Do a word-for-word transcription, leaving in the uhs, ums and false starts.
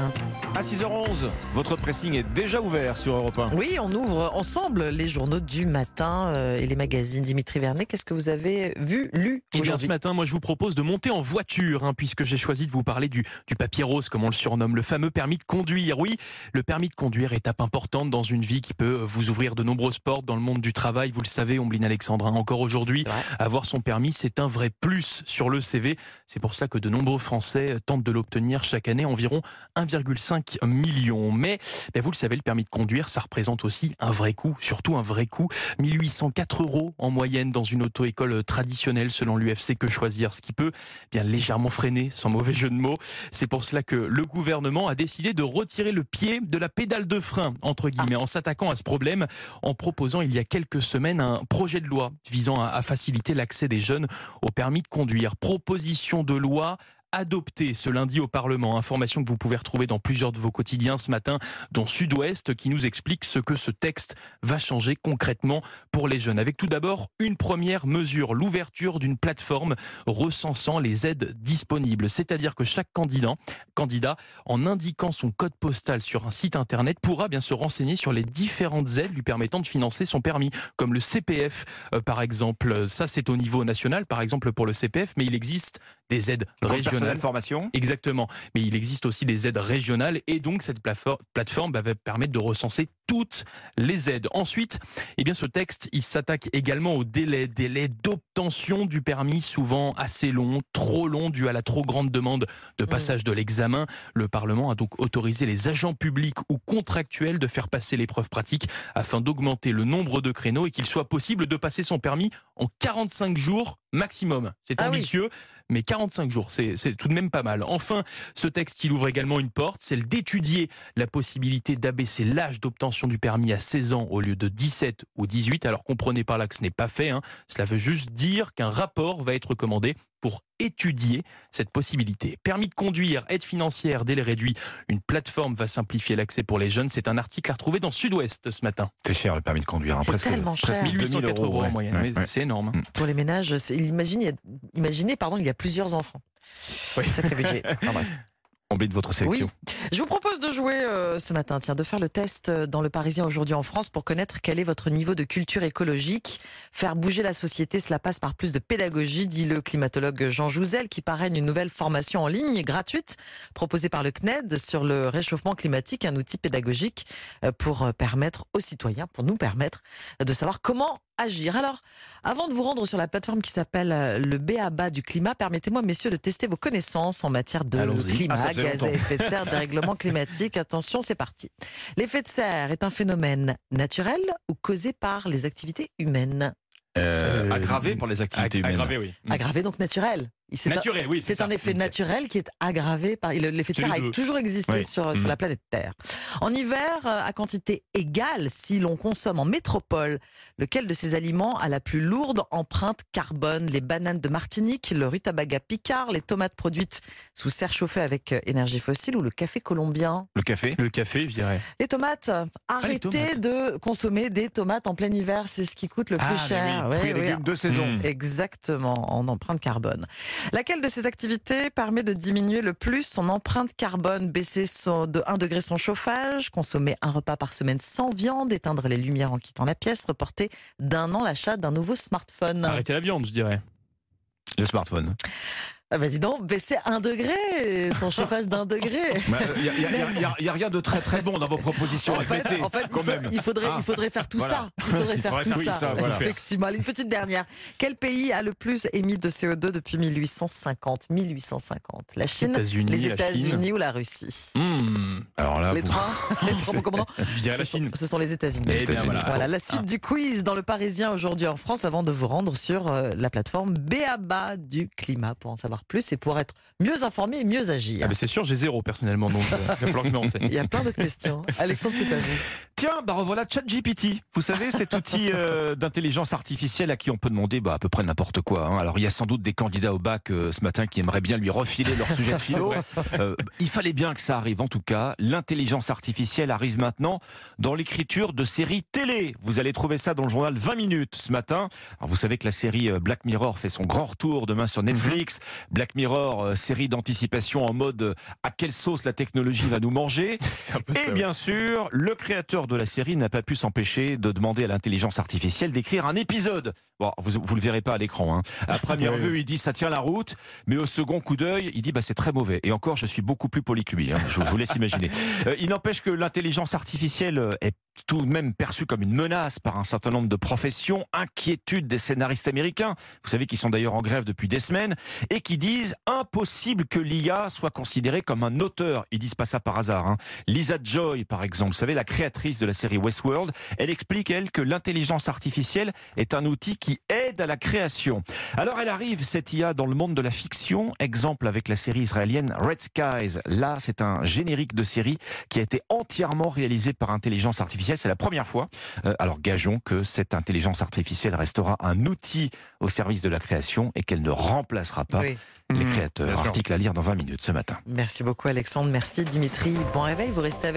Europe un. À six heures onze, votre pressing est déjà ouvert sur Europe un. Oui, on ouvre ensemble les journaux du matin et les magazines. Dimitri Vernet, qu'est-ce que vous avez vu, lu aujourd'hui ? Ce matin, moi je vous propose de monter en voiture, hein, puisque j'ai choisi de vous parler du, du papier rose, comme on le surnomme, le fameux permis de conduire. Oui, le permis de conduire, étape importante dans une vie qui peut vous ouvrir de nombreuses portes dans le monde du travail. Vous le savez, Ombline Alexandre, hein, encore aujourd'hui, ouais. avoir son permis, c'est un vrai plus sur le C V. C'est pour ça que de nombreux Français tentent de l'obtenir chaque année, environ un virgule cinq million. Mais ben vous le savez, le permis de conduire, ça représente aussi un vrai coût, surtout un vrai coût. mille huit cent quatre euros en moyenne dans une auto-école traditionnelle, selon l'U F C Que Choisir, ce qui peut bien légèrement freiner, sans mauvais jeu de mots. C'est pour cela que le gouvernement a décidé de retirer le pied de la pédale de frein, entre guillemets, en s'attaquant à ce problème, en proposant il y a quelques semaines un projet de loi visant à faciliter l'accès des jeunes au permis de conduire. Proposition de loi adopté ce lundi au Parlement. Information que vous pouvez retrouver dans plusieurs de vos quotidiens ce matin, dont Sud-Ouest, qui nous explique ce que ce texte va changer concrètement pour les jeunes. Avec tout d'abord une première mesure, l'ouverture d'une plateforme recensant les aides disponibles. C'est-à-dire que chaque candidat, candidat, en indiquant son code postal sur un site internet, pourra bien se renseigner sur les différentes aides lui permettant de financer son permis, comme le C P F euh, par exemple. Ça, c'est au niveau national, par exemple pour le C P F, mais il existe des aides régionales. Formation. Exactement. Mais il existe aussi des aides régionales et donc cette plateforme va permettre de recenser toutes les aides. Ensuite, eh bien, ce texte, il s'attaque également au délai, délai d'obtention du permis, souvent assez long, trop long, dû à la trop grande demande de passage de l'examen. Le Parlement a donc autorisé les agents publics ou contractuels de faire passer l'épreuve pratique afin d'augmenter le nombre de créneaux et qu'il soit possible de passer son permis en quarante-cinq jours maximum. C'est ambitieux, ah oui. mais quarante-cinq jours, c'est, c'est tout de même pas mal. Enfin, ce texte, il ouvre également une porte, celle d'étudier la possibilité d'abaisser l'âge d'obtention du permis à seize ans au lieu de dix-sept ou dix-huit. Alors comprenez par là que ce n'est pas fait, hein. Cela veut juste dire qu'un rapport va être commandé pour étudier cette possibilité. Permis de conduire, aide financière, délai réduit. Une plateforme va simplifier l'accès pour les jeunes. C'est un article à retrouver dans Sud-Ouest ce matin. C'est cher le permis de conduire. Hein. C'est presque, tellement cher. mille huit cent quatre euros ouais. en moyenne. Ouais, ouais. C'est énorme. Hein. Pour les ménages, c'est, imaginez, imaginez pardon, il y a plusieurs enfants. Oui. Sacré budget. Enfin, bref. Ombline, de votre sélection. Oui. Je vous propose de jouer euh, ce matin, tiens, de faire le test dans le Parisien aujourd'hui en France pour connaître quel est votre niveau de culture écologique. Faire bouger la société, cela passe par plus de pédagogie, dit le climatologue Jean Jouzel, qui parraine une nouvelle formation en ligne gratuite proposée par le C N E D sur le réchauffement climatique, un outil pédagogique pour permettre aux citoyens, pour nous permettre de savoir comment agir. Alors, avant de vous rendre sur la plateforme qui s'appelle le B A B A du climat, permettez-moi, messieurs, de tester vos connaissances en matière de Allons-y. climat, ah, gaz à effet de serre, dérèglement climatique. Attention, c'est parti. L'effet de serre est un phénomène naturel ou causé par les activités humaines ? Euh, aggravé par les activités ag- humaines. Aggravé, oui. Aggravé, donc naturel. C'est naturel, un, oui. C'est, c'est un effet naturel qui est aggravé par. L'effet de serre a toujours existé oui. sur, mmh. sur la planète Terre. En hiver, à quantité égale, si l'on consomme en métropole, lequel de ces aliments a la plus lourde empreinte carbone ? Les bananes de Martinique, le rutabaga Picard, les tomates produites sous serre chauffée avec énergie fossile ou le café colombien ? Le café ? Le café, je dirais. Les tomates. Arrêtez ah, les tomates. de consommer des tomates en plein hiver, c'est ce qui coûte le ah, plus cher. Oui, fruits et oui, légumes de saison. Mmh. Exactement, en empreinte carbone. Laquelle de ces activités permet de diminuer le plus son empreinte carbone, baisser son, de un degré son chauffage, consommer un repas par semaine sans viande, éteindre les lumières en quittant la pièce, reporter d'un an l'achat d'un nouveau smartphone? Arrêter la viande, je dirais. Le smartphone. Ah bah dis donc, baisser un degré, son chauffage d'un degré. Il n'y a, a, a, a rien de très très bon dans vos propositions. En fait, en fait quand il, même. Il, faudrait, ah. il faudrait faire tout voilà. ça. Il faudrait il faire tout ça. ça voilà. Effectivement. Allez, une petite dernière. Quel pays a le plus émis de C O deux depuis mille huit cent cinquante mille huit cent cinquante La Chine, États-Unis, les États-Unis ou la Russie? mmh. Alors là, les vous... trois, les trois, commandant. Je dirais la Chine. Ce sont les États-Unis. Les États-Unis. Voilà. voilà. La suite ah. du quiz dans le Parisien aujourd'hui en France, avant de vous rendre sur la plateforme B A B A du climat pour en savoir plus et pour être mieux informé et mieux agir. Ah ben c'est sûr, j'ai zéro personnellement, donc euh, il, va que il y a plein d'autres questions. Alexandre, c'est à vous. Tiens, bah revoilà ChatGPT. Vous savez, cet outil euh, d'intelligence artificielle à qui on peut demander bah, à peu près n'importe quoi. Hein. Alors il y a sans doute des candidats au bac euh, ce matin qui aimeraient bien lui refiler leur sujet de philo. Euh, il fallait bien que ça arrive en tout cas. L'intelligence artificielle arrive maintenant dans l'écriture de séries télé. Vous allez trouver ça dans le journal vingt minutes ce matin. Alors vous savez que la série Black Mirror fait son grand retour demain sur Netflix. Black Mirror, série d'anticipation en mode à quelle sauce la technologie va nous manger. Et bien sûr, le créateur de la série n'a pas pu s'empêcher de demander à l'intelligence artificielle d'écrire un épisode. Bon, vous ne le verrez pas à l'écran, hein. À première oui, vue, oui. il dit ça tient la route, mais au second coup d'œil, il dit bah, c'est très mauvais. Et encore, je suis beaucoup plus poli que lui, hein. Je vous laisse imaginer. Euh, il n'empêche que l'intelligence artificielle est tout de même perçue comme une menace par un certain nombre de professions, inquiétude des scénaristes américains, vous savez qu'ils sont d'ailleurs en grève depuis des semaines, et qui disent impossible que l'I A soit considérée comme un auteur. Ils disent pas ça par hasard, hein. Lisa Joy, par exemple, vous savez, la créatrice de la série Westworld, elle explique, elle, que l'intelligence artificielle est un outil qui aide à la création. Alors elle arrive, cette I A, dans le monde de la fiction, exemple avec la série israélienne Red Skies. Là, c'est un générique de série qui a été entièrement réalisé par intelligence artificielle, c'est la première fois. Euh, alors gageons que cette intelligence artificielle restera un outil au service de la création et qu'elle ne remplacera pas oui. les créateurs. Mmh, article à lire dans vingt minutes ce matin. Merci beaucoup Alexandre, merci Dimitri. Bon réveil, vous restez avec